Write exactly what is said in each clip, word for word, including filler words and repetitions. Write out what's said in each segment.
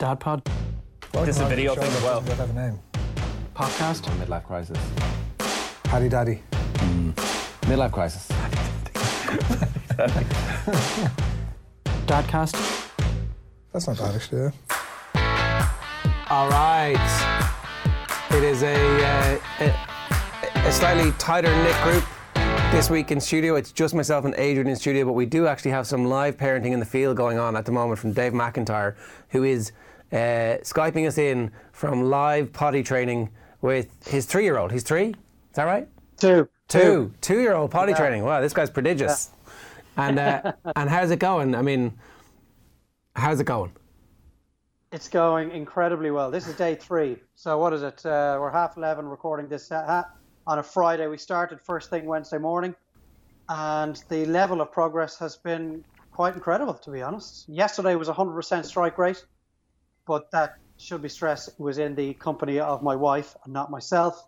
Dad pod. This is a video thing as well. Whatever name. Podcast. Midlife crisis. Howdy daddy. Mm. Midlife crisis. Dadcast. That's not bad actually. Yeah. All right. It is a, uh, a a slightly tighter knit group this week in studio. It's just myself and Adrian in studio, but we do actually have some live parenting in the field going on at the moment from Dave McIntyre, who is uh, Skyping us in from live potty training with his three-year-old. He's three? Is that right? Two. Two. Two. Two-year-old potty yeah. training. Wow, this guy's prodigious. Yeah. And uh, and how's it going? I mean, how's it going? It's going incredibly well. This is day three. So what is it? Uh, we're half eleven recording this uh, on a Friday. We started first thing Wednesday morning, and the level of progress has been quite incredible, to be honest. Yesterday was one hundred percent strike rate, but that should be stressed. It was in the company of my wife and not myself.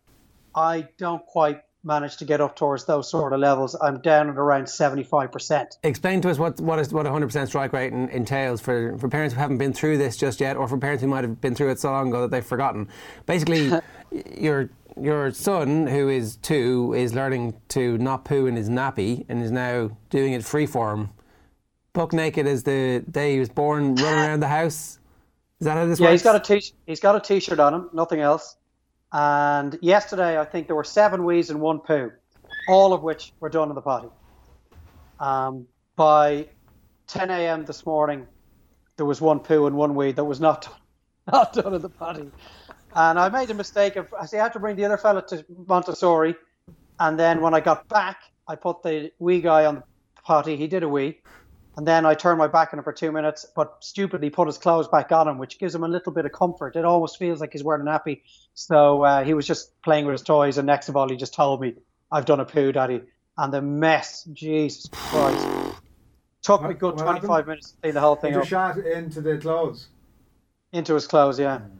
I don't quite manage to get up towards those sort of levels. I'm down at around seventy-five percent. Explain to us what what is what one hundred percent strike rate in, entails for, for parents who haven't been through this just yet, or for parents who might have been through it so long ago that they've forgotten. Basically, your your son, who is two, is learning to not poo in his nappy and is now doing it freeform. Buck naked as the day he was born, running around the house. Is that how this yeah, works? Yeah, he's got a t- he's got a t-shirt on him, nothing else. And yesterday, I think there were seven wheeze and one poo, all of which were done in the potty. Um, by ten a.m. this morning, there was one poo and one wee that was not done, not done in the potty. And I made a mistake of, I see, I had to bring the other fella to Montessori. And then when I got back, I put the wee guy on the potty. He did a wee. And then I turned my back on him for two minutes, but stupidly put his clothes back on him, which gives him a little bit of comfort. It almost feels like he's wearing a nappy. So uh, he was just playing with his toys, and next of all, he just told me, "I've done a poo, Daddy." And the mess, Jesus Christ. Took what, me good twenty-five happened? minutes to clean the whole thing up. You shot into the clothes? Into his clothes, yeah. Mm.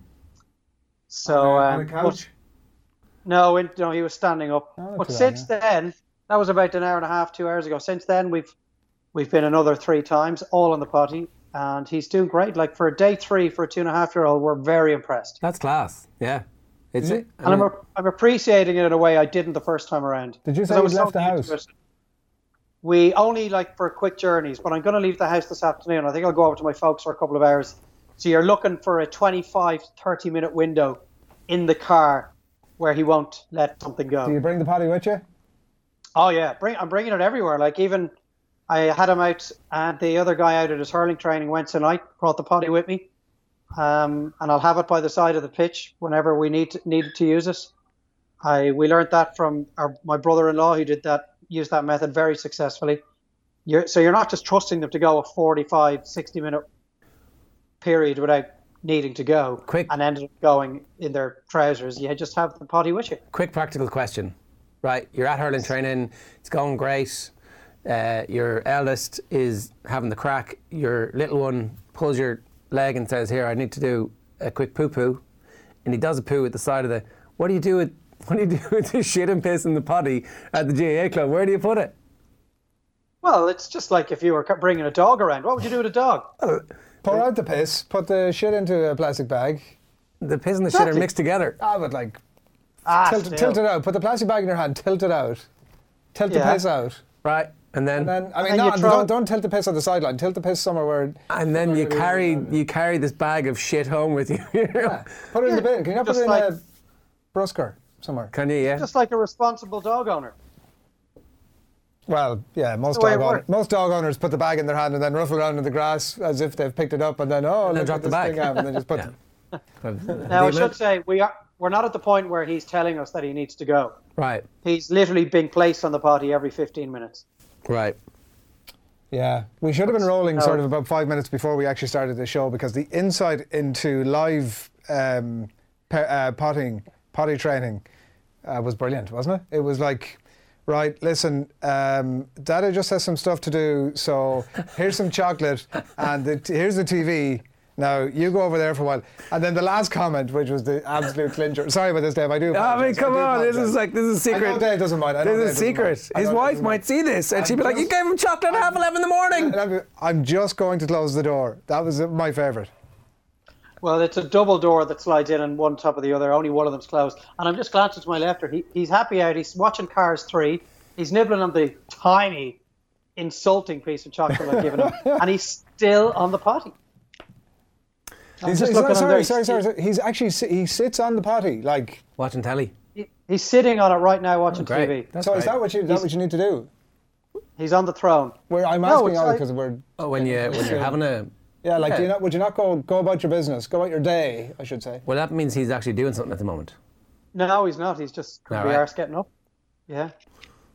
So, on the, on the couch? But, no, in, no, he was standing up. Oh, but since that, yeah. then, that was about an hour and a half, two hours ago. Since then, we've... We've been another three times, all on the potty, and he's doing great. Like, for a day three, for a two-and-a-half-year-old, we're very impressed. That's class, yeah. It's mm-hmm. it. And I mean, I'm, I'm appreciating it in a way I didn't the first time around. Did you say you left the house? We only, like, for quick journeys, but I'm going to leave the house this afternoon. I think I'll go over to my folks for a couple of hours. So you're looking for a twenty-five, thirty-minute window in the car where he won't let something go. Do you bring the potty with you? Oh, yeah. Bring, I'm bringing it everywhere. Like, even... I had him out, and the other guy out at his hurling training went tonight, brought the potty with me, um, and I'll have it by the side of the pitch whenever we need to, needed to use it. I We learned that from our, my brother-in-law, who did that, used that method very successfully. You're, so you're not just trusting them to go a forty-five, sixty-minute period without needing to go Quick. and ended up going in their trousers. You just have the potty with you. Quick practical question, right? You're at hurling training. It's going great. Uh, your eldest is having the crack. Your little one pulls your leg and says, "Here, I need to do a quick poo poo," and he does a poo at the side of the. What do you do with what do you do with the shit and piss in the potty at the G A A club? Where do you put it? Well, it's just like if you were bringing a dog around. What would you do with a dog? Well, pour out the piss, put the shit into a plastic bag. The piss and the exactly. shit are mixed together. I would like ah, tilt, tilt it out. Put the plastic bag in your hand. Tilt it out. Tilt yeah. the piss out. Right. And then, and then, I mean, no, throw, don't, don't tilt the piss on the sideline. Tilt the piss somewhere where. And then you carry you carry this bag of shit home with you. you know? yeah. Put it yeah. in the bin. Can you not just put it like, in a brusker somewhere? Can you? Yeah. Just like a responsible dog owner. Well, yeah, most dog owners, most dog owners put the bag in their hand and then ruffle around in the grass as if they've picked it up, and then oh, and look, drop the bag, thing out, and then just put. yeah. it. Now I should say we are we're not at the point where he's telling us that he needs to go. Right. He's literally being placed on the potty every fifteen minutes. Right. Yeah. We should have been rolling sort of about five minutes before we actually started the show, because the insight into live um, pe- uh, potting, potty training uh, was brilliant, wasn't it? It was like, right, listen, um, Daddy just has some stuff to do, so here's some chocolate and the t- here's the T V. Now, you go over there for a while. And then the last comment, which was the absolute clincher. Sorry about this, Dave, I do apologize. I mean, come I on, apologize. This is like, this is secret. I know Dave doesn't mind. I know this is Dave secret. His wife might see this, and, and she'd be just, like, you gave him chocolate at half eleven in the morning. I'm just going to close the door. That was my favourite. Well, it's a double door that slides in and one top of the other. Only one of them's closed. And I'm just glancing to my left. He, he's happy out. He's watching Cars three. He's nibbling on the tiny, insulting piece of chocolate I've given him. And he's still on the potty. He's, he's not, sorry, sorry, sorry, sorry. He's actually, he sits on the potty, like... Watching telly. He, he's sitting on it right now, watching oh, T V. That's so great. Is that what you, that what you need to do? He's on the throne. We're, I'm asking no, all because like, we're... Oh, when, you, when you're having a... Yeah, like, yeah. Do you not, would you not go, go about your business? Go about your day, I should say. Well, that means he's actually doing something at the moment. No, he's not. He's just could be right. arse getting up. Yeah.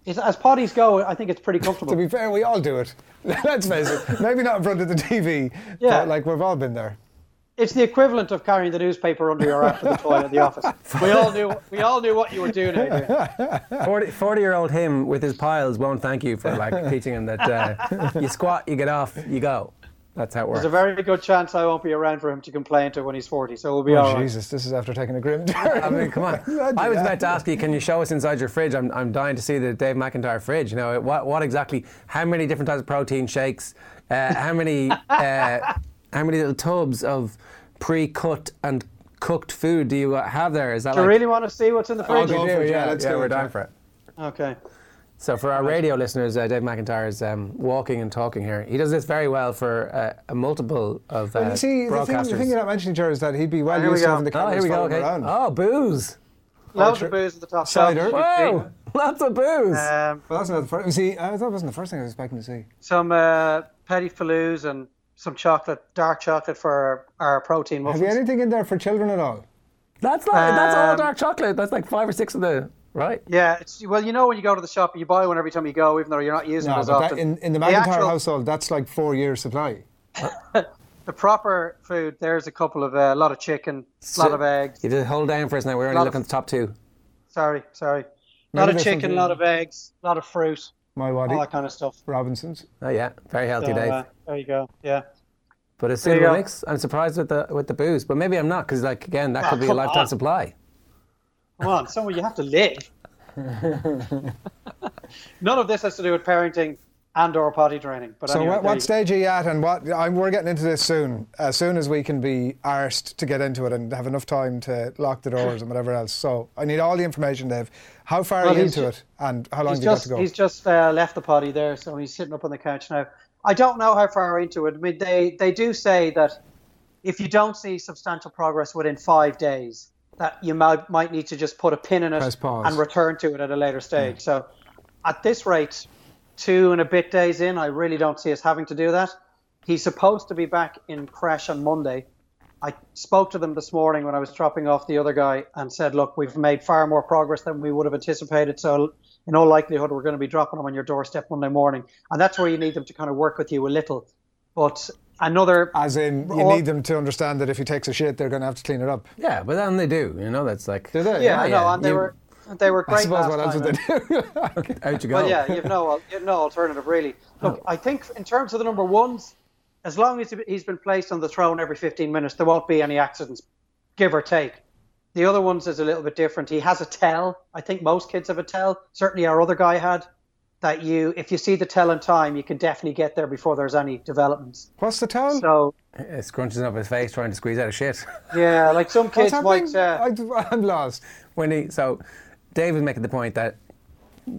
It's, as potties go, I think it's pretty comfortable. To be fair, we all do it. Let's face it. Maybe not in front of the T V, yeah. but, like, we've all been there. It's the equivalent of carrying the newspaper under your after the toilet at the office. We all knew we all knew what you were doing out here. forty-year-old him with his piles won't thank you for like teaching him that uh, you squat, you get off, you go. That's how it works. There's a very good chance I won't be around for him to complain to when he's forty, so we'll be oh, all right. Jesus, this is after taking a grim turn. I mean, come on. I was about to ask you, can you show us inside your fridge? I'm I'm dying to see the Dave McIntyre fridge. You know, what, what exactly, how many different types of protein shakes, uh, how many... Uh, How many little tubs of pre-cut and cooked food do you have there? Is that do like... you really want to see what's in the fridge? Oh, yeah, yeah, let's yeah, go. We're down for it. Okay. So for our radio listeners, uh, Dave McIntyre is um, walking and talking here. He does this very well for uh, a multiple of uh, well, you see, broadcasters. The thing, the thing you're not mentioning, Joe, is that he'd be well oh, used to having the cameras oh, following okay. around. Oh, booze. Lots of booze at the top. Cider. Wow, lots of booze. Um, well, that's not the first. See, I, that wasn't the first thing I was expecting to see. Some uh, petty falloos and... Some chocolate, dark chocolate for our, our protein muffins. Have you anything in there for children at all? That's not. Um, that's all dark chocolate. That's like five or six of the right. Yeah. It's, well, you know when you go to the shop, you buy one every time you go, even though you're not using no, it as often. That, in, in the McIntyre the actual, household, that's like four years supply. The proper food. There's a couple of a uh, lot of chicken, a so, lot of eggs. You just hold down for us now. We're only looking at the top two. Sorry, sorry. A lot of chicken, a lot of eggs, a lot of fruit. My Waddy. All that kind of stuff. Robinson's. Oh yeah, very healthy, so, Dave. Uh, there you go. Yeah. But it's still a mix. I'm surprised with the with the booze, but maybe I'm not because, like, again, that oh, could be a lifetime on. supply. Come on, somewhere you have to live. None of this has to do with parenting and/or potty training. But so, anyway, what, what stage are you at, and what I'm, we're getting into this soon? As soon as we can be arsed to get into it and have enough time to lock the doors and whatever else. So, I need all the information, Dave. How far well, are you into ju- it, and how long do you just, have to go? He's just uh, left the potty there, so he's sitting up on the couch now. I don't know how far into it. I mean, they, they do say that if you don't see substantial progress within five days, that you might, might need to just put a pin in it and return to it at a later stage. Mm. So at this rate, two and a bit days in, I really don't see us having to do that. He's supposed to be back in creche on Monday. I spoke to them this morning when I was dropping off the other guy and said, look, we've made far more progress than we would have anticipated, so... In all likelihood, we're going to be dropping them on your doorstep Monday morning. And that's where you need them to kind of work with you a little. But another... As in, you need them to understand that if he takes a shit, they're going to have to clean it up. Yeah, but then they do. You know, that's like... Do they? Yeah, yeah, no, yeah. and they you, were they were great I suppose what else would they do? Okay, out you go. Well, yeah, you've no, you've no alternative, really. Look, oh. I think in terms of the number ones, as long as he's been placed on the throne every fifteen minutes, there won't be any accidents, give or take. The other ones is a little bit different. He has a tell. I think most kids have a tell. Certainly our other guy had that you, if you see the tell in time, you can definitely get there before there's any developments. What's the tell? So it scrunches up his face trying to squeeze out a shit. Yeah, like some kids might... Uh, I'm lost. When he, so Dave was making the point that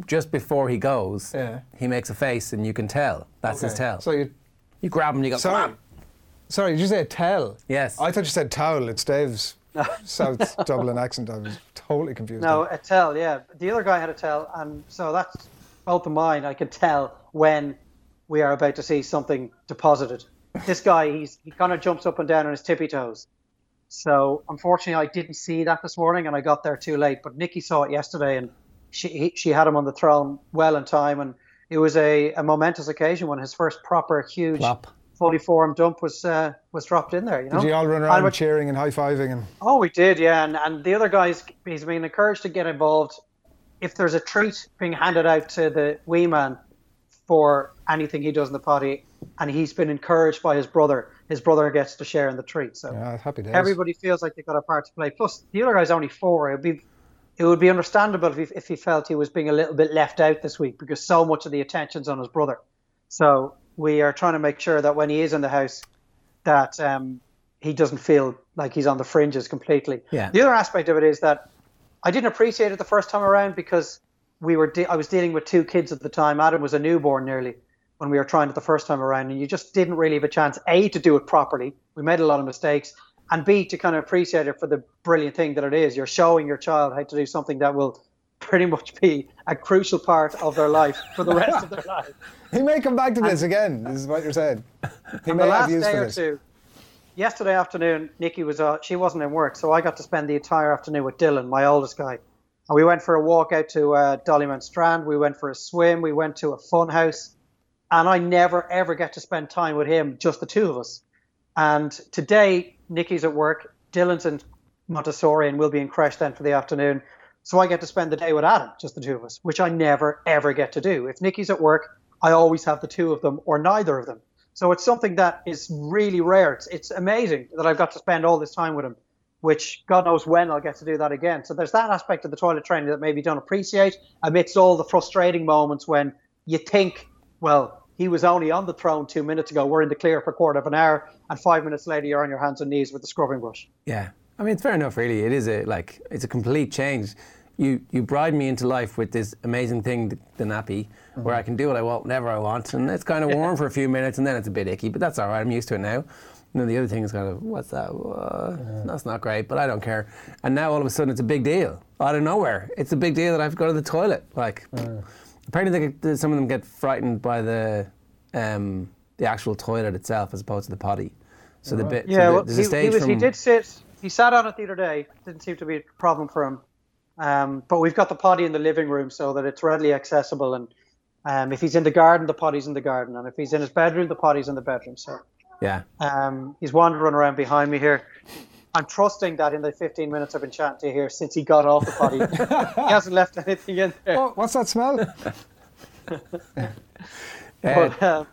just before he goes, yeah. he makes a face and you can tell. That's okay. his tell. So you you grab him and you go, sorry. Come on. Sorry, did you say tell? Yes. I thought you said towel. It's Dave's... South Dublin accent. I was totally confused. No, a tell, yeah. The other guy had a tell, and so that's both of mine. I can tell when we are about to see something deposited. This guy, he's, he kind of jumps up and down on his tippy toes. So unfortunately, I didn't see that this morning, and I got there too late. But Nikki saw it yesterday, and she he, she had him on the throne well in time, and it was a, a momentous occasion when his first proper huge... Plop. Fully formed dump was uh, was dropped in there, you know. Did you all run around and cheering and high-fiving? And... Oh, we did, yeah. And, and the other guys, he's been encouraged to get involved. If there's a treat being handed out to the wee man for anything he does in the potty, and he's been encouraged by his brother, his brother gets to share in the treat. So yeah, happy days. Everybody feels like they've got a part to play. Plus, the other guy's only four. It would be, it would be understandable if he, if he felt he was being a little bit left out this week because so much of the attention's on his brother. So... We are trying to make sure that when he is in the house that um, he doesn't feel like he's on the fringes completely. Yeah. The other aspect of it is that I didn't appreciate it the first time around because we were de- I was dealing with two kids at the time. Adam was a newborn nearly when we were trying it the first time around, and you just didn't really have a chance, A, to do it properly. We made a lot of mistakes, and B, to kind of appreciate it for the brilliant thing that it is. You're showing your child how to do something that will pretty much be a crucial part of their life for the rest of their life. He may come back to this and, again, this is what you're saying. He may the last have used day for or this. Two, yesterday afternoon, Nikki was, uh, she wasn't in work, so I got to spend the entire afternoon with Dylan, my oldest guy. And we went for a walk out to uh, Dollymount Strand, we went for a swim, we went to a fun house, and I never, ever get to spend time with him, just the two of us. And today, Nikki's at work, Dylan's in Montessori, and we'll be in creche then for the afternoon. So I get to spend the day with Adam, just the two of us, which I never, ever get to do. If Nikki's at work, I always have the two of them or neither of them. So it's something that is really rare. It's, it's amazing that I've got to spend all this time with him, which God knows when I'll get to do that again. So there's that aspect of the toilet training that maybe don't appreciate amidst all the frustrating moments when you think, well, he was only on the throne two minutes ago. We're in the clear for a quarter of an hour, and five minutes later you're on your hands and knees with the scrubbing brush. Yeah. I mean, it's fair enough, really. It is a, like, it's a complete change. You you bribed me into life with this amazing thing, the, the nappy, mm-hmm. where I can do what I want whenever I want, and it's kind of warm for a few minutes, and then it's a bit icky, but that's all right. I'm used to it now. And then the other thing is kind of, what's that? Uh, yeah. That's not great, but I don't care. And now all of a sudden it's a big deal. Out of nowhere, it's a big deal that I have to go to the toilet. Like, mm. apparently they, some of them get frightened by the um, the actual toilet itself as opposed to the potty. So right. the bit, yeah, so well, there's a stage he, he, was, from, he did sit. He sat on it the other day. Didn't seem to be a problem for him. Um, but we've got the potty in the living room so that it's readily accessible. And um, if he's in the garden, the potty's in the garden. And if he's in his bedroom, the potty's in the bedroom. So yeah, um, he's wandering around behind me here. I'm trusting that in the fifteen minutes I've been chatting to you here since he got off the potty, he hasn't left anything in there. Oh, what's that smell? but, um,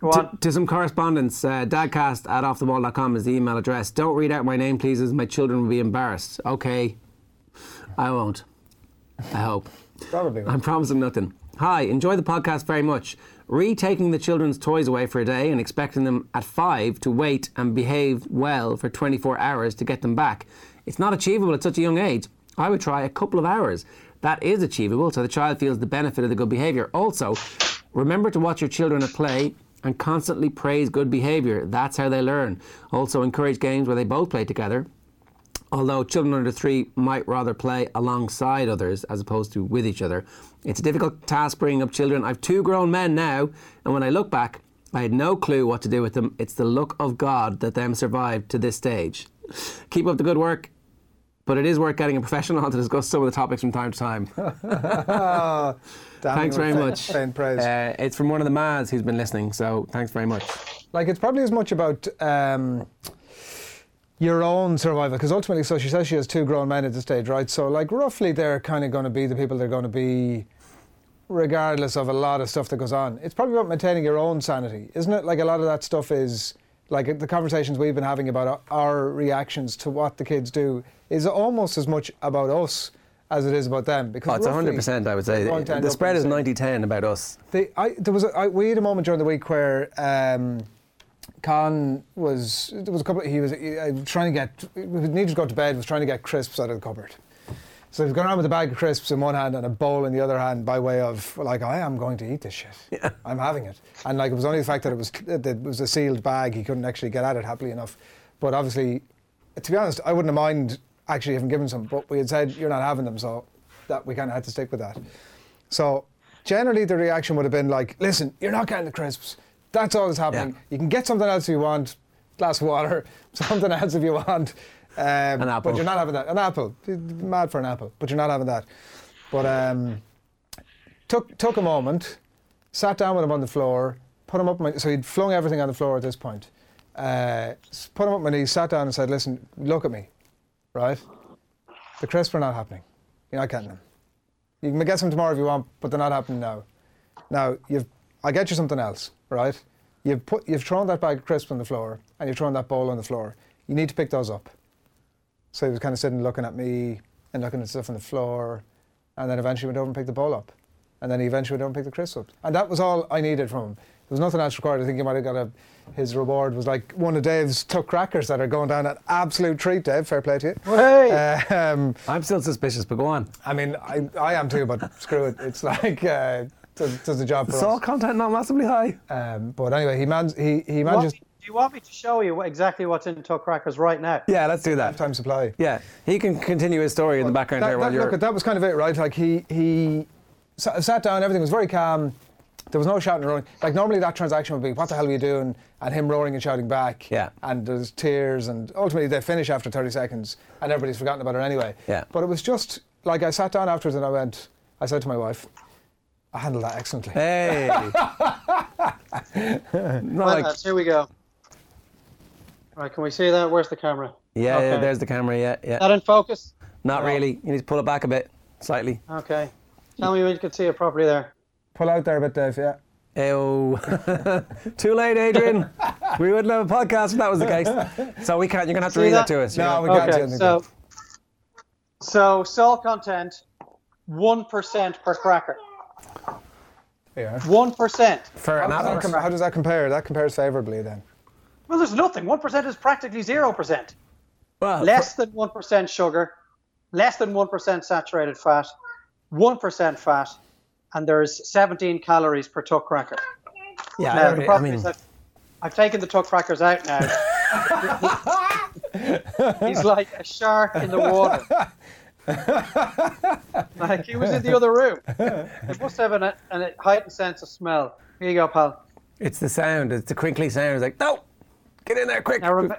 To, to some correspondence, uh, dadcast at off the wall dot com is the email address. Don't read out my name, please, as my children will be embarrassed. Okay. I won't. I hope. Probably won't. I'm promising nothing. Hi, enjoy the podcast very much. Retaking the children's toys away for a day and expecting them at five to wait and behave well for twenty-four hours to get them back. It's not achievable at such a young age. I would try a couple of hours. That is achievable, so the child feels the benefit of the good behaviour. Also, remember to watch your children at play and constantly praise good behaviour. That's how they learn. Also encourage games where they both play together, although children under three might rather play alongside others as opposed to with each other. It's a difficult task bringing up children. I've two grown men now, and when I look back, I had no clue what to do with them. It's the luck of God that them survived to this stage. Keep up the good work. But it is worth getting a professional on to discuss some of the topics from time to time. oh, thanks very much. Uh, it's from one of the Mads who's been listening, so thanks very much. Like, it's probably as much about um, your own survival, because ultimately, so she says she has two grown men at this stage, right? So, like, roughly they're kind of going to be the people they're going to be, regardless of a lot of stuff that goes on. It's probably about maintaining your own sanity, isn't it? Like, a lot of that stuff is... Like the conversations we've been having about our reactions to what the kids do is almost as much about us as it is about them. Because oh, it's one hundred percent, I would say. The spread is ninety ten about us. The, I, there was a, I, we had a moment during the week where um, Con was, there was a couple, he was uh, trying to get, he needed to go to bed, was trying to get crisps out of the cupboard. So he's going around with a bag of crisps in one hand and a bowl in the other hand by way of, like, I am going to eat this shit. Yeah. I'm having it. And, like, it was only the fact that it was that it was a sealed bag. He couldn't actually get at it happily enough. But obviously, to be honest, I wouldn't have mind actually having given some. But we had said, you're not having them, so that we kind of had to stick with that. So generally the reaction would have been like, listen, you're not getting the crisps. That's all that's happening. Yeah. You can get something else if you want. Glass of water. Something else if you want. Um, an apple. But you're not having that. An apple. Mad for an apple. But you're not having that. But um, took took a moment, sat down with him on the floor, put him up my... So he'd flung everything on the floor at this point. Uh, put him up my knees, sat down and said, listen, look at me, right? The crisps are not happening. You're not getting them. You can get some tomorrow if you want, but they're not happening now. Now, you've I get you something else, right? You've put, you've thrown that bag of crisps on the floor and you've thrown that bowl on the floor. You need to pick those up. So he was kind of sitting looking at me and looking at stuff on the floor, and then eventually went over and picked the bowl up. And then he eventually went over and picked the crisps up. And that was all I needed from him. There was nothing else required. I think he might have got a his reward was like one of Dave's Tuck Crackers that are going down an absolute treat, Dave. Fair play to you. Hey. Uh, um, I'm still suspicious, but go on. I mean, I, I am too, but screw it. It's like... Uh, Does, does the job for us. Salt content not massively high. Um, but anyway, he mans he he manages. Do you want me to show you what, exactly what's in Tuck Crackers right now? Yeah, let's do that. Time supply. Yeah, he can continue his story well, in the background that, there that, while you're. Look, that was kind of it, right? Like he he sat, sat down. Everything was very calm. There was no shouting and roaring. Like normally that transaction would be, "What the hell are you doing?" and him roaring and shouting back. Yeah. And there's tears, and ultimately they finish after thirty seconds, and everybody's forgotten about it anyway. Yeah. But it was just like I sat down afterwards, and I went. I said to my wife. I handled that excellently. Hey! Not like... That's, here we go. Right, can we see that? Where's the camera? Yeah, okay. yeah, there's the camera, yeah, yeah. Not in focus? Not no. really. You need to pull it back a bit, slightly. Okay. Tell me when you can see it properly there. Pull out there a bit, Dave, yeah. Ew. Too late, Adrian. We wouldn't have a podcast if that was the case. So we can't, you're going to have to see read that? that to us. No, we okay, can't do so, so, salt content, one percent per cracker. Yeah. one percent. Fair enough. How does, com- how does that compare? That compares favourably then. Well, there's nothing. one percent is practically zero percent. Well, less pr- than one percent sugar, less than one percent saturated fat, one percent fat, and there's seventeen calories per Tuck Cracker. Yeah, now, the problem I mean... is that I've taken the Tuck Crackers out now. He's like a shark in the water. Like he was in the other room. It must have an, an heightened sense of smell. Here you go, pal. It's the sound. It's the crinkly sound. It's like, no, get in there quick. Now rem-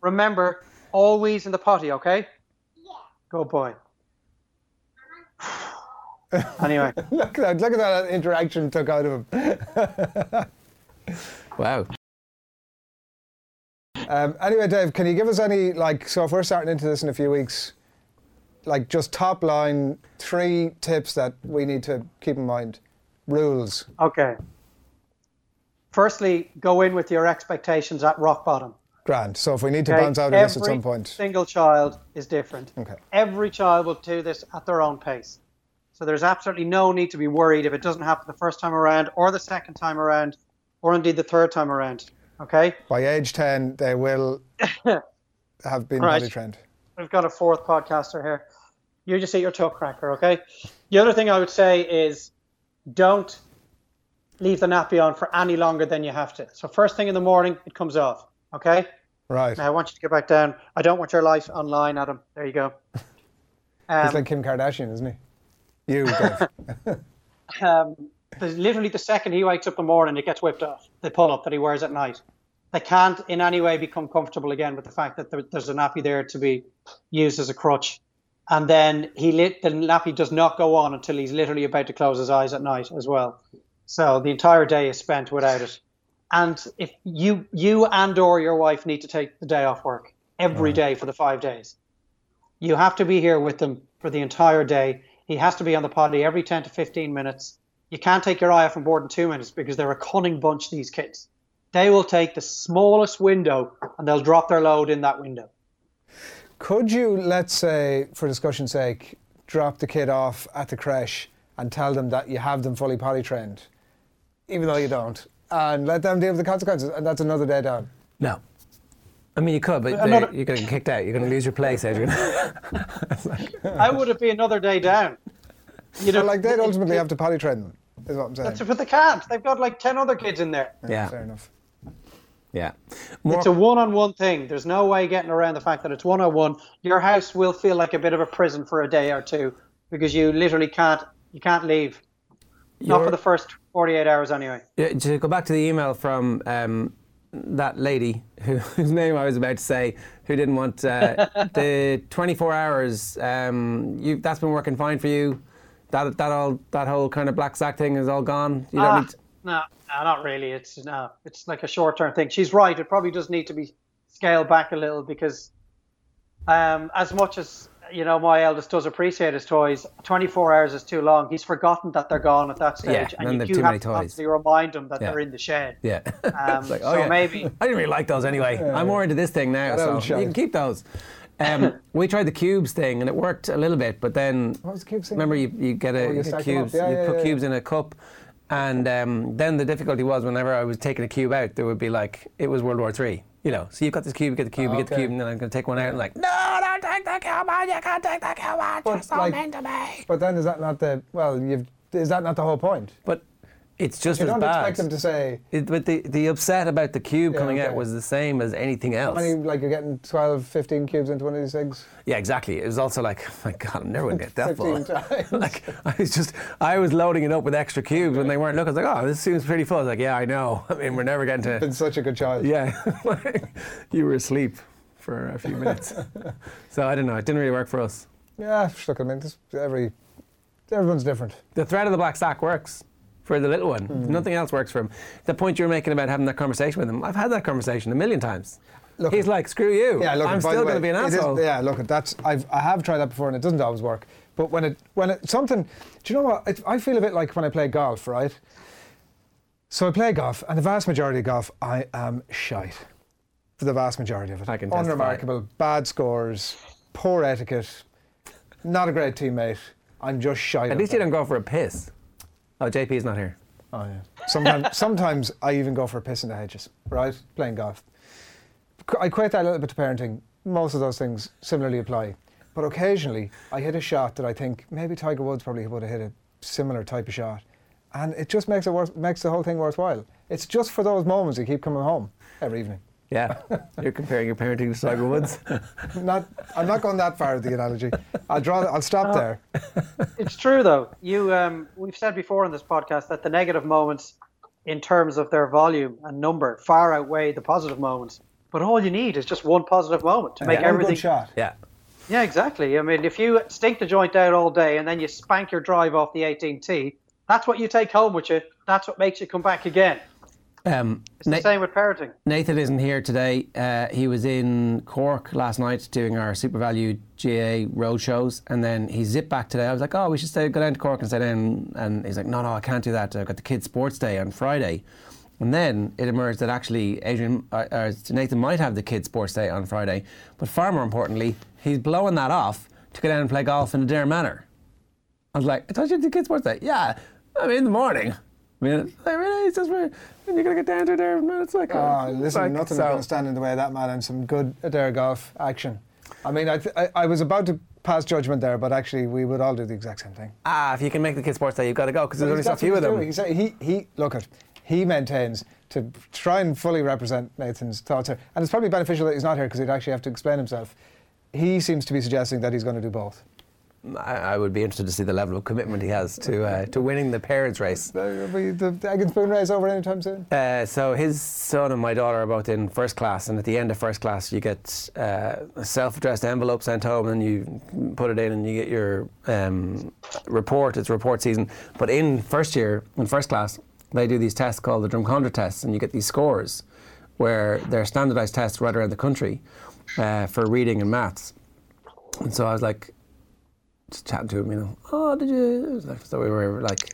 remember, always in the potty, okay? Yeah. Good boy. Anyway, look at that. Look at that interaction took out of him. Wow. Um, anyway, Dave, can you give us any like? So if we're starting into this in a few weeks. Like just top line, three tips that we need to keep in mind. Rules. Okay. Firstly, go in with your expectations at rock bottom. Grand. So if we need to okay. bounce out of this at some point. Every single child is different. Okay. Every child will do this at their own pace. So there's absolutely no need to be worried if it doesn't happen the first time around or the second time around or indeed the third time around. Okay? By age ten, they will have been right. Body trained. We've got a fourth podcaster here. You just eat your Tuck Cracker, okay? The other thing I would say is don't leave the nappy on for any longer than you have to. So first thing in the morning, it comes off, okay? Right. Now I want you to get back down. I don't want your life online, Adam. There you go. Um, He's like Kim Kardashian, isn't he? You, Dave. um, literally the second he wakes up in the morning, it gets whipped off. The pull-up that he wears at night. They can't in any way become comfortable again with the fact that there, there's a nappy there to be used as a crutch. And then he lit, the nappy does not go on until he's literally about to close his eyes at night as well. So the entire day is spent without it. And if you you and or your wife need to take the day off work every day for the five days. You have to be here with them for the entire day. He has to be on the potty every ten to fifteen minutes. You can't take your eye off him more than two minutes because they're a cunning bunch, these kids. They will take the smallest window and they'll drop their load in that window. Could you, let's say, for discussion's sake, drop the kid off at the creche and tell them that you have them fully potty trained, even though you don't, and let them deal with the consequences, and that's another day down? No. I mean, you could, but another... you're going to get kicked out. You're going to lose your place, Adrian. Like, I would it be another day down? You know, so like they'd ultimately have to potty train them, is what I'm saying. That's but they can't. They've got like ten other kids in there. Yeah, yeah. Fair enough. Yeah. More. It's a one-on-one thing. There's no way getting around the fact that it's one-on-one. Your house will feel like a bit of a prison for a day or two because you literally can't you can't leave. You're, Not for the first forty-eight hours anyway. Yeah, to go back to the email from um, that lady who, whose name I was about to say, who didn't want uh, the twenty-four hours, um, you, that's been working fine for you. That that all that whole kind of black sack thing is all gone. You don't ah. need to- No, no, not really. It's no, it's like a short-term thing. She's right. It probably does need to be scaled back a little because, um, as much as you know, my eldest does appreciate his toys. Twenty-four hours is too long. He's forgotten that they're gone at that stage, yeah, and, and you do have to constantly remind him that yeah. they're in the shed. Yeah. Um, like, oh, so yeah. maybe I didn't really like those anyway. Yeah. I'm more into this thing now, so you can keep those. Um, we tried the cubes thing and it worked a little bit, but then what was the cubes thing? Remember you, you get a oh, you cubes, up, yeah, you yeah, put yeah. cubes in a cup. And um, then the difficulty was whenever I was taking a cube out, there would be like, it was World War Three, you know. So you've got this cube, you get the cube, oh, you get okay. the cube, and then I'm going to take one out and like, no, don't take the cube out, you can't take the cube out, but you're so like, mean to me. But then is that not the, well, you've, is that not the whole point? But it's just as bad. You don't expect them to say... It, but the, the upset about the cube yeah, coming okay. out was the same as anything else. How many, like you're getting twelve, fifteen cubes into one of these things? Yeah, exactly. It was also like, oh my God, I'm never going to get that far. Times. Like, I was just, I was loading it up with extra cubes when they weren't looking. I was like, oh, this seems pretty full. I was like, yeah, I know. I mean, we're never getting to... You've been such a good child. Yeah. You were asleep for a few minutes. So I don't know. It didn't really work for us. Yeah, look, I mean, this, every, everyone's different. The threat of the black sack works. For the little one. Mm. Nothing else works for him. The point you were making about having that conversation with him, I've had that conversation a million times. Look, he's like, screw you, yeah, look, I'm still going to be an asshole. Is, yeah, look, that's, I've, I have tried that before and it doesn't always work. But when it, when it, something, do you know what? It, I feel a bit like when I play golf, right? So I play golf, and the vast majority of golf, I am shite. For the vast majority of it. I can testify. Unremarkable, bad scores, poor etiquette, not a great teammate. I'm just shite. At least you don't go for a piss. Oh, J P's not here. Oh, yeah. Sometimes, sometimes I even go for a piss in the hedges, right? Playing golf. I equate that a little bit to parenting. Most of those things similarly apply. But occasionally, I hit a shot that I think maybe Tiger Woods probably would have hit a similar type of shot. And it just makes it worth, makes the whole thing worthwhile. It's just for those moments you keep coming home every evening. Yeah, you're comparing your parenting to Tiger Woods. Not, I'm not going that far with the analogy. I'll draw. I'll stop oh, there. It's true, though. You, um, we've said before on this podcast that the negative moments, in terms of their volume and number, far outweigh the positive moments. But all you need is just one positive moment to make yeah, everything. Good shot. Yeah. Yeah, exactly. I mean, if you stink the joint out all day and then you spank your drive off the eighteenth tee, that's what you take home with you. That's what makes you come back again. Um, it's the Na- same with parenting. Nathan isn't here today. Uh, he was in Cork last night doing our Super Value G A A road shows, and then he zipped back today. I was like, oh, we should stay, go down to Cork and stay down. And he's like, no, no, I can't do that. I've got the kids' sports day on Friday. And then it emerged that actually Adrian, uh, uh, Nathan might have the kids' sports day on Friday, but far more importantly, he's blowing that off to go down and play golf in Adair Manor. I was like, I thought you had the kids' sports day. Yeah, I mean, in the morning. I mean, I really, it's just weird. When you're going to get down to Adair, man, it's like... Oh, it's listen, like, nothing so. Going to stand in the way of that, man, and some good Adair golf action. I mean, I, th- I I was about to pass judgment there, but actually we would all do the exact same thing. Ah, if you can make the kids' sports day, you've got to go, because there's only so few of them. He, he, he, look at, he maintains to try and fully represent Nathan's thoughts here. And it's probably beneficial that he's not here, because he'd actually have to explain himself. He seems to be suggesting that he's going to do both. I would be interested to see the level of commitment he has to uh, to winning the parents' race. The egg and spoon race over anytime soon? Uh, so his son and my daughter are both in first class, and at the end of first class you get uh, a self-addressed envelope sent home, and you put it in and you get your um, report. It's report season. But in first year, in first class, they do these tests called the Drumcondra tests, and you get these scores where they're standardised tests right around the country uh, for reading and maths. And so I was like... just chatting to him, you know, oh, did you? So we were like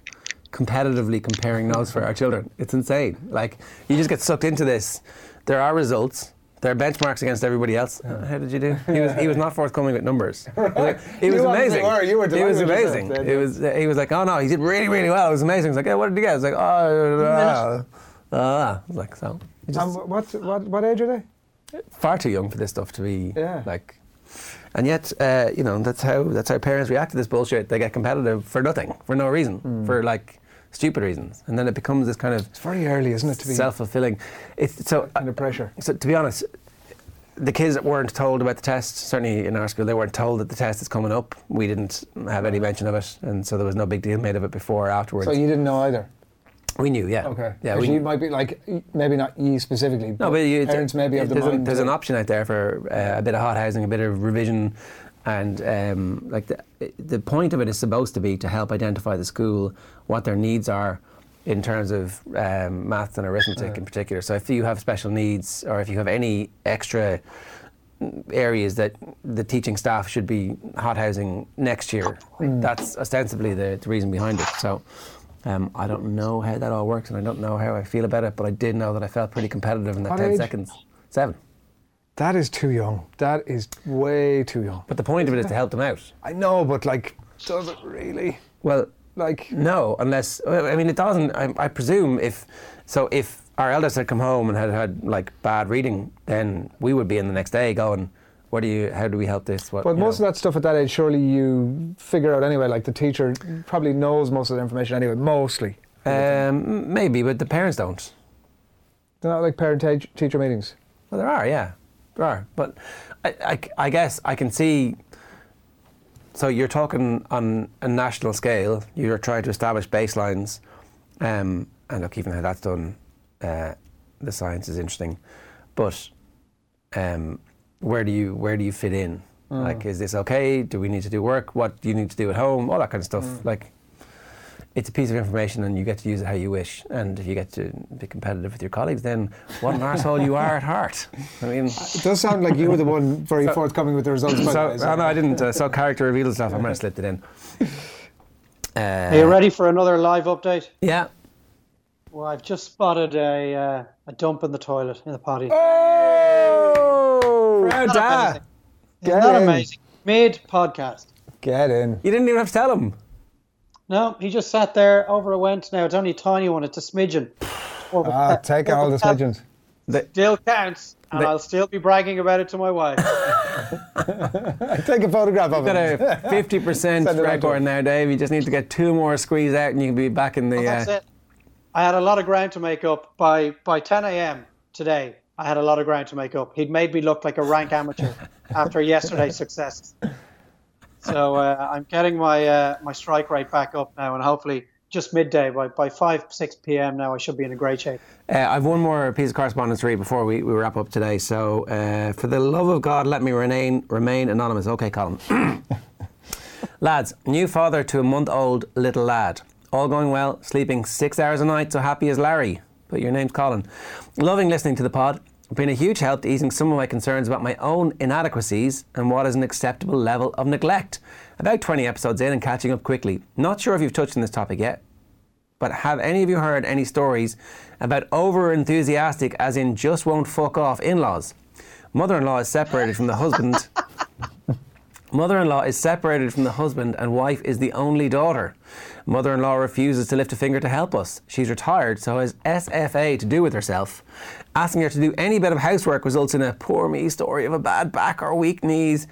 competitively comparing notes for our children. It's insane. Like, you just get sucked into this. There are results. There are benchmarks against everybody else. Uh, how did you do? He was he was not forthcoming with numbers. Like, he was amazing. You were. He was amazing. It was. He was like, oh no, he did really really well. It was amazing. I was like, yeah, what did you get? I was like, oh, uh, uh. I was like so. Just, um, what what what age are they? Far too young for this stuff to be yeah. like. And yet, uh, you know, that's how that's how parents react to this bullshit. They get competitive for nothing, for no reason, mm. for like stupid reasons, and then it becomes this kind of it's very early, isn't it, to be self-fulfilling? It's so under pressure. Uh, so to be honest, the kids weren't told about the test. Certainly in our school, they weren't told that the test is coming up. We didn't have any mention of it, and so there was no big deal made of it before or afterwards. So you didn't know either. We knew, yeah. Okay. Yeah, we you knew. Might be like, maybe not you specifically, but, no, but you, parents there, maybe of the mind. A, there's an option out there for uh, a bit of hot housing, a bit of revision, and um, like the, the point of it is supposed to be to help identify the school, what their needs are in terms of um, maths and arithmetic yeah. in particular. So if you have special needs or if you have any extra areas that the teaching staff should be hot housing next year, mm. that's ostensibly the, the reason behind it. So. Um, I don't know how that all works, and I don't know how I feel about it, but I did know that I felt pretty competitive in that ten age? Seconds. Seven. That is too young. That is way too young. But the point of it is to help them out. I know, but like, does it really? Well, Like no, unless I mean it doesn't. I, I presume if so, if our eldest had come home and had had like bad reading, then we would be in the next day going, "What do you? How do we help this?" What, well, most know? of that stuff at that age, surely you figure out anyway. Like the teacher probably knows most of the information anyway, mostly. Um, maybe, but the parents don't. They're not like parent-teacher meetings. Well, there are, yeah, there are. But I, I, I guess I can see. So you're talking on a national scale. You're trying to establish baselines, um, and look, even how that's done, uh, the science is interesting. But um, where do you where do you fit in? Mm. Like, is this okay? Do we need to do work? What do you need to do at home? All that kind of stuff. Mm. Like, it's a piece of information, and you get to use it how you wish. And if you get to be competitive with your colleagues, then what an arsehole you are at heart. I mean, it does sound like you were the one very so, forthcoming with the results. So, by the way, so. Oh, no, I didn't. Uh, so character reveals stuff. I might have slipped it in. Uh, are you ready for another live update? Yeah. Well, I've just spotted a uh, a dump in the toilet in the potty. Oh, proud dad! Isn't that amazing? Made podcast. Get in. You didn't even have to tell him. No, he just sat there, over it went. Now, it's only a tiny one, it's a smidgen. Over ah, pe- take all the smidgens. Pe- still counts, and they- I'll still be bragging about it to my wife. Take a photograph of it. You've got a fifty percent record now, Dave. You just need to get two more squeeze out and you can be back in the... Well, that's uh, it. I had a lot of ground to make up. By by ten a.m. today, I had a lot of ground to make up. He'd made me look like a rank amateur after yesterday's success. So uh, I'm getting my uh, my strike rate back up now, and hopefully just midday, by, by five, six p.m. now, I should be in a great shape. Uh, I have one more piece of correspondence to read before we, we wrap up today. So, uh, for the love of God, let me remain, remain anonymous. Okay, Colin. Lads, new father to a month-old little lad. All going well, sleeping six hours a night, so happy as Larry. But your name's Colin. Loving listening to the pod. Been a huge help to easing some of my concerns about my own inadequacies and what is an acceptable level of neglect. About twenty episodes in and catching up quickly. Not sure if you've touched on this topic yet, but have any of you heard any stories about over-enthusiastic, as in just won't fuck off, in-laws? Mother-in-law is separated from the husband. Mother-in-law is separated from the husband and wife is the only daughter. Mother-in-law refuses to lift a finger to help us. She's retired, so has S F A to do with herself. Asking her to do any bit of housework results in a poor me story of a bad back or weak knees.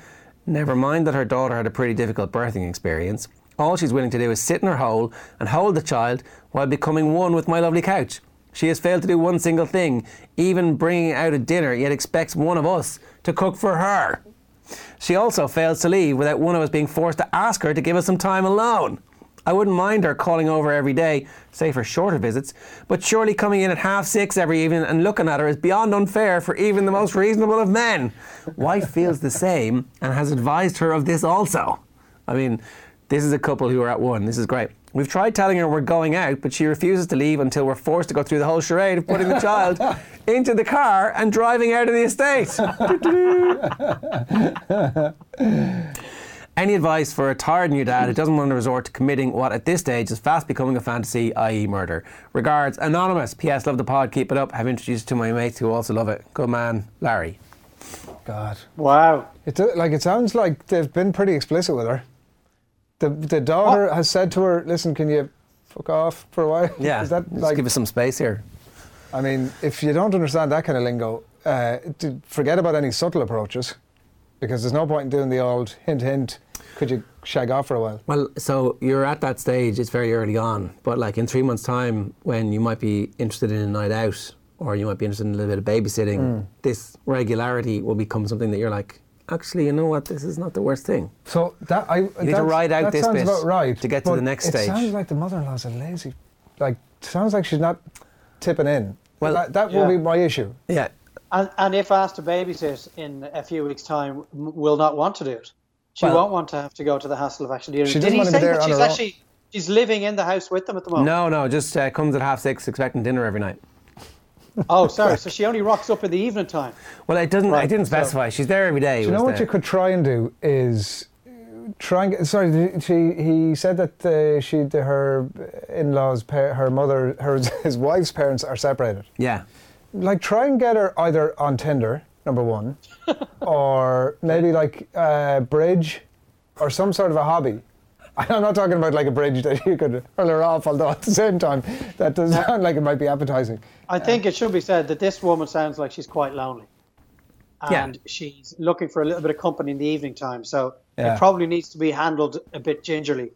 Never mind that her daughter had a pretty difficult birthing experience. All she's willing to do is sit in her hole and hold the child while becoming one with my lovely couch. She has failed to do one single thing, even bringing out a dinner, yet expects one of us to cook for her. She also fails to leave without one of us being forced to ask her to give us some time alone. I wouldn't mind her calling over every day, say for shorter visits, but surely coming in at half six every evening and looking at her is beyond unfair for even the most reasonable of men. Wife feels the same and has advised her of this also. I mean, this is a couple who are at one. This is great. We've tried telling her we're going out, but she refuses to leave until we're forced to go through the whole charade of putting the child into the car and driving out of the estate. Any advice for a tired new dad who doesn't want to resort to committing what at this stage is fast becoming a fantasy, that is murder? Regards, Anonymous. P S. Love the pod. Keep it up. Have introduced it to my mates who also love it. Good man, Larry. God. Wow. It, like, it sounds like they've been pretty explicit with her. The the daughter what? has said to her, "Listen, can you fuck off for a while?" Yeah, is that just like, give us some space here. I mean, if you don't understand that kind of lingo, uh, forget about any subtle approaches, because there's no point in doing the old hint, hint. Could you shag off for a while? Well, so you're at that stage; it's very early on. But like in three months' time, when you might be interested in a night out, or you might be interested in a little bit of babysitting, mm. this regularity will become something that you're like, actually, you know what? This is not the worst thing. So that I you need to ride out this bit right, to get to the next stage. It sounds like the mother-in-law's a lazy. Like, sounds like she's not tipping in. Well, that, that yeah. will be my issue. Yeah, and and if asked to babysit in a few weeks' time, will not want to do it. She well, won't want to have to go to the hassle of actually doing it. Did he say that she's actually she's living in the house with them at the moment? No, no, just uh, comes at half six, expecting dinner every night. Oh, sorry. So she only rocks up in the evening time. Well, it doesn't. Right, I didn't specify. So. She's there every day. Do you know what there. you could try and do is try and. Get, sorry, she. He said that uh, she, her in-laws, her mother, her his wife's parents are separated. Yeah. Like, try and get her either on Tinder, number one, or maybe like uh, bridge, or some sort of a hobby. I'm not talking about like a bridge that you could hurl her off, although at the same time, that does sound like it might be appetizing. I think uh, it should be said that this woman sounds like she's quite lonely. And yeah. she's looking for a little bit of company in the evening time. So yeah. it probably needs to be handled a bit gingerly.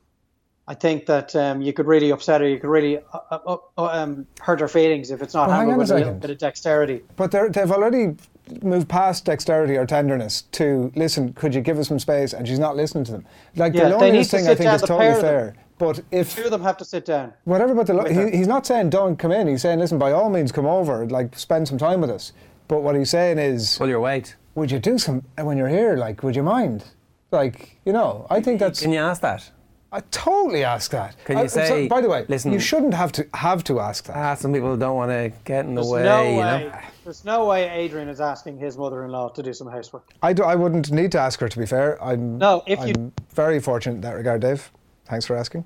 I think that um, you could really upset her. You could really uh, uh, um, hurt her feelings if it's not well, handled with a, a little bit of dexterity. But they've already moved past dexterity or tenderness to, listen, could you give us some space? And she's not listening to them. Like yeah, the loneliness thing, I think, is totally fair. But if two of them have to sit down, whatever. But the lo- he, he's not saying don't come in. He's saying, listen, by all means, come over. Like spend some time with us. But what he's saying is, pull your weight. Would you do some when you're here? Like, would you mind? Like, you know, I think that's. Can you ask that? I totally ask that. Can you I, say? So, by the way, listen, you shouldn't have to have to ask that. Ah, some people don't want to get in the there's way. No way you know? There's no way Adrian is asking his mother-in-law to do some housework. I, do, I wouldn't need to ask her. To be fair, I'm. No, if I'm you. Very fortunate in that regard, Dave. Thanks for asking.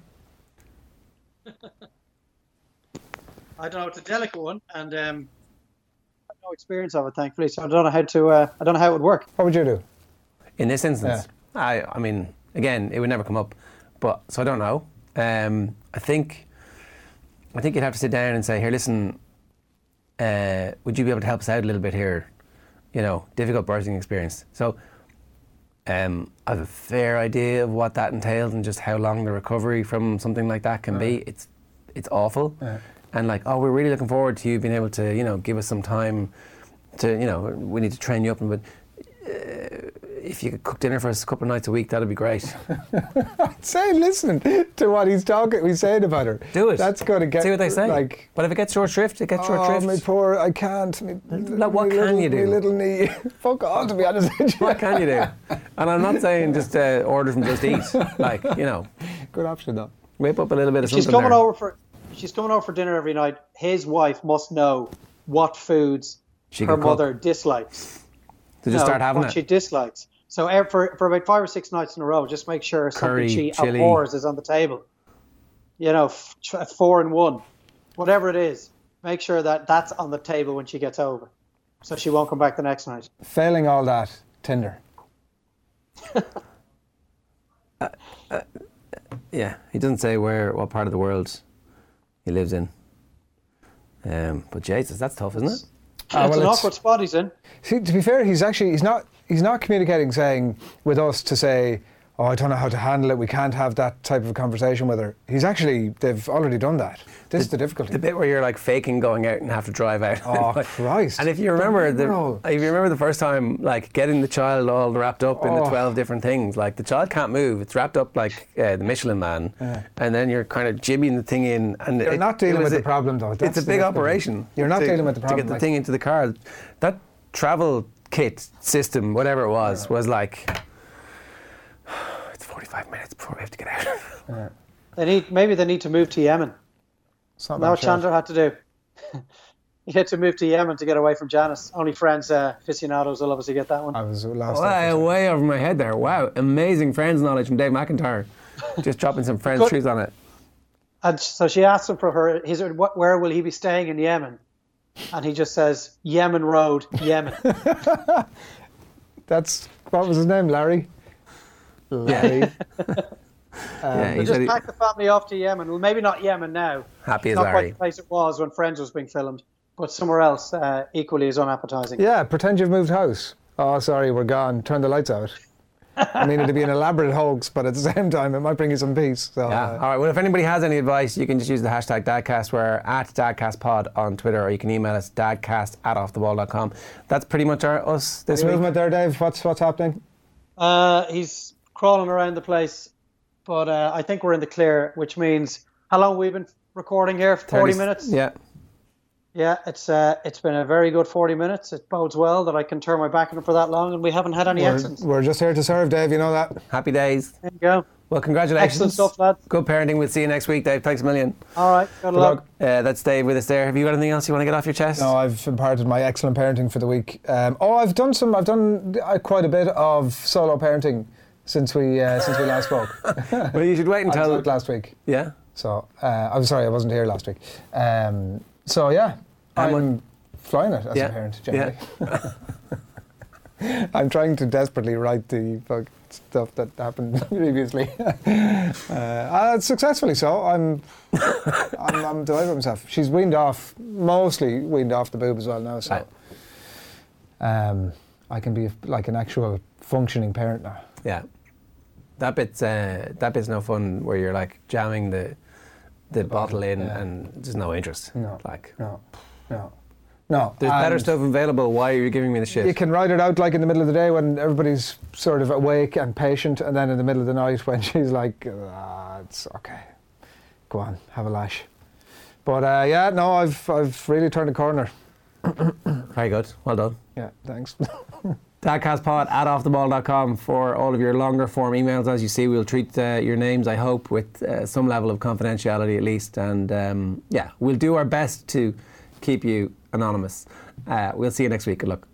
I don't know. It's a delicate one, and um, I've no experience of it, thankfully. So I don't know how to. Uh, I don't know how it would work. What would you do? In this instance, yeah. I. I mean, again, it would never come up. But so I don't know. Um, I think I think you'd have to sit down and say, here, listen, uh, would you be able to help us out a little bit here? You know, difficult birthing experience. So um, I have a fair idea of what that entails and just how long the recovery from something like that can be. It's it's awful. Yeah. And like, oh, we're really looking forward to you being able to, you know, give us some time to, you know, we need to train you up. But uh, if you could cook dinner for us a couple of nights a week, that'd be great. I'd say listen to what he's talking, he's saying about her. Do it. That's going to get... See what they say. Like, but if it gets short shrift, it gets short oh, shrift. Oh, my poor, I can't. Me, like, what can little, you do? My little knee. Fuck off, to be honest with you. What can you do? And I'm not saying just uh, order from Just Eat. Like, you know. Good option, though. Whip up a little bit of she's something coming there. Over for, she's coming over for dinner every night. His wife must know what foods she her mother dislikes. To just no, start having what it. She dislikes. So for for about five or six nights in a row, just make sure curry, something she chili. Abhors is on the table. You know, f- four and one, whatever it is, make sure that that's on the table when she gets over, so she won't come back the next night. Failing all that, Tinder. uh, uh, uh, yeah, he doesn't say where, what part of the world he lives in. Um, but Jesus, that's tough, isn't it? Uh, it's well, an it's, awkward spot he's in. See, to be fair, he's actually he's not he's not communicating, saying with us to say, oh, I don't know how to handle it. We can't have that type of conversation with her. He's actually they've already done that. This the, is the difficulty. The bit where you're like faking going out and have to drive out. Oh like, Christ! And if you remember the if you remember the first time, like getting the child all wrapped up oh. in the twelve different things. Like the child can't move. It's wrapped up like uh, the Michelin Man, yeah. and then you're kind of jibbing the thing in. And you're it, not dealing it with a, the problem though. That's it's a big difficulty. Operation. You're not to, dealing with the problem to get the like, thing into the car. That travel kit system, whatever it was, yeah. was like. Forty-five minutes before we have to get out. Yeah. They need maybe they need to move to Yemen. That's not what Chandler had to do. He had to move to Yemen to get away from Janice. Only Friends uh, aficionados will obviously get that one. I was last. Way, way over my head there. Wow, amazing Friends knowledge from Dave McIntyre. Just dropping some Friends truth on it. And so she asked him for her. He said, "Where will he be staying in Yemen?" And he just says, "Yemen Road, Yemen." That's what was his name, Larry. Larry. um, yeah, they just packed the family off to Yemen. Well, maybe not Yemen now. Happy as Larry. Not quite the place it was when Friends was being filmed, but somewhere else uh, equally as unappetizing. Yeah, pretend you've moved house. Oh, sorry, we're gone. Turn the lights out. I mean, it'd be an elaborate hoax, but at the same time, it might bring you some peace. So, yeah. Uh, All right, well, if anybody has any advice, you can just use the hashtag DadCast. We're at DadCastPod on Twitter, or you can email us dadcast at offthewall.com. That's pretty much our, us this week. Movement there, Dave? What's, what's happening? Uh, he's... crawling around the place, but uh, I think we're in the clear, which means how long we've been recording here? forty thirty, minutes? Yeah. Yeah, it's uh, it's been a very good forty minutes. It bodes well that I can turn my back on it for that long, and we haven't had any we're, accidents. We're just here to serve, Dave, you know that. Happy days. There you go. Well, congratulations. Excellent stuff, lads. Good parenting. We'll see you next week, Dave. Thanks a million. All right. Good, good luck. luck. Uh, that's Dave with us there. Have you got anything else you want to get off your chest? No, I've imparted my excellent parenting for the week. Um, oh, I've done some, I've done uh, quite a bit of solo parenting. Since we uh, since we last spoke. Well, you should wait until I was out last week. Yeah. So uh, I'm sorry I wasn't here last week. Um, so yeah, I'm, I'm flying it as yeah. a parent generally. Yeah. I'm trying to desperately write the fuck stuff that happened previously. uh, successfully so. I'm, I'm I'm delighted with myself. She's weaned off, mostly weaned off the boob as well now, so um, I can be like an actual functioning parent now. Yeah. That bit's, uh, that bit's no fun where you're like jamming the the, the bottle, bottle in yeah. and there's no interest. No, like, no, no. No, there's better stuff available. Why are you giving me the shit? You can ride it out like in the middle of the day when everybody's sort of awake and patient, and then in the middle of the night when she's like, ah, it's okay, go on, have a lash. But uh, yeah, no, I've I've really turned a corner. Very good, well done. Yeah, thanks. Dadcastpod at off the ball dot com for all of your longer form emails. As you see, we'll treat uh, your names, I hope, with uh, some level of confidentiality at least, and um, yeah, we'll do our best to keep you anonymous. Uh, we'll see you next week. Good luck.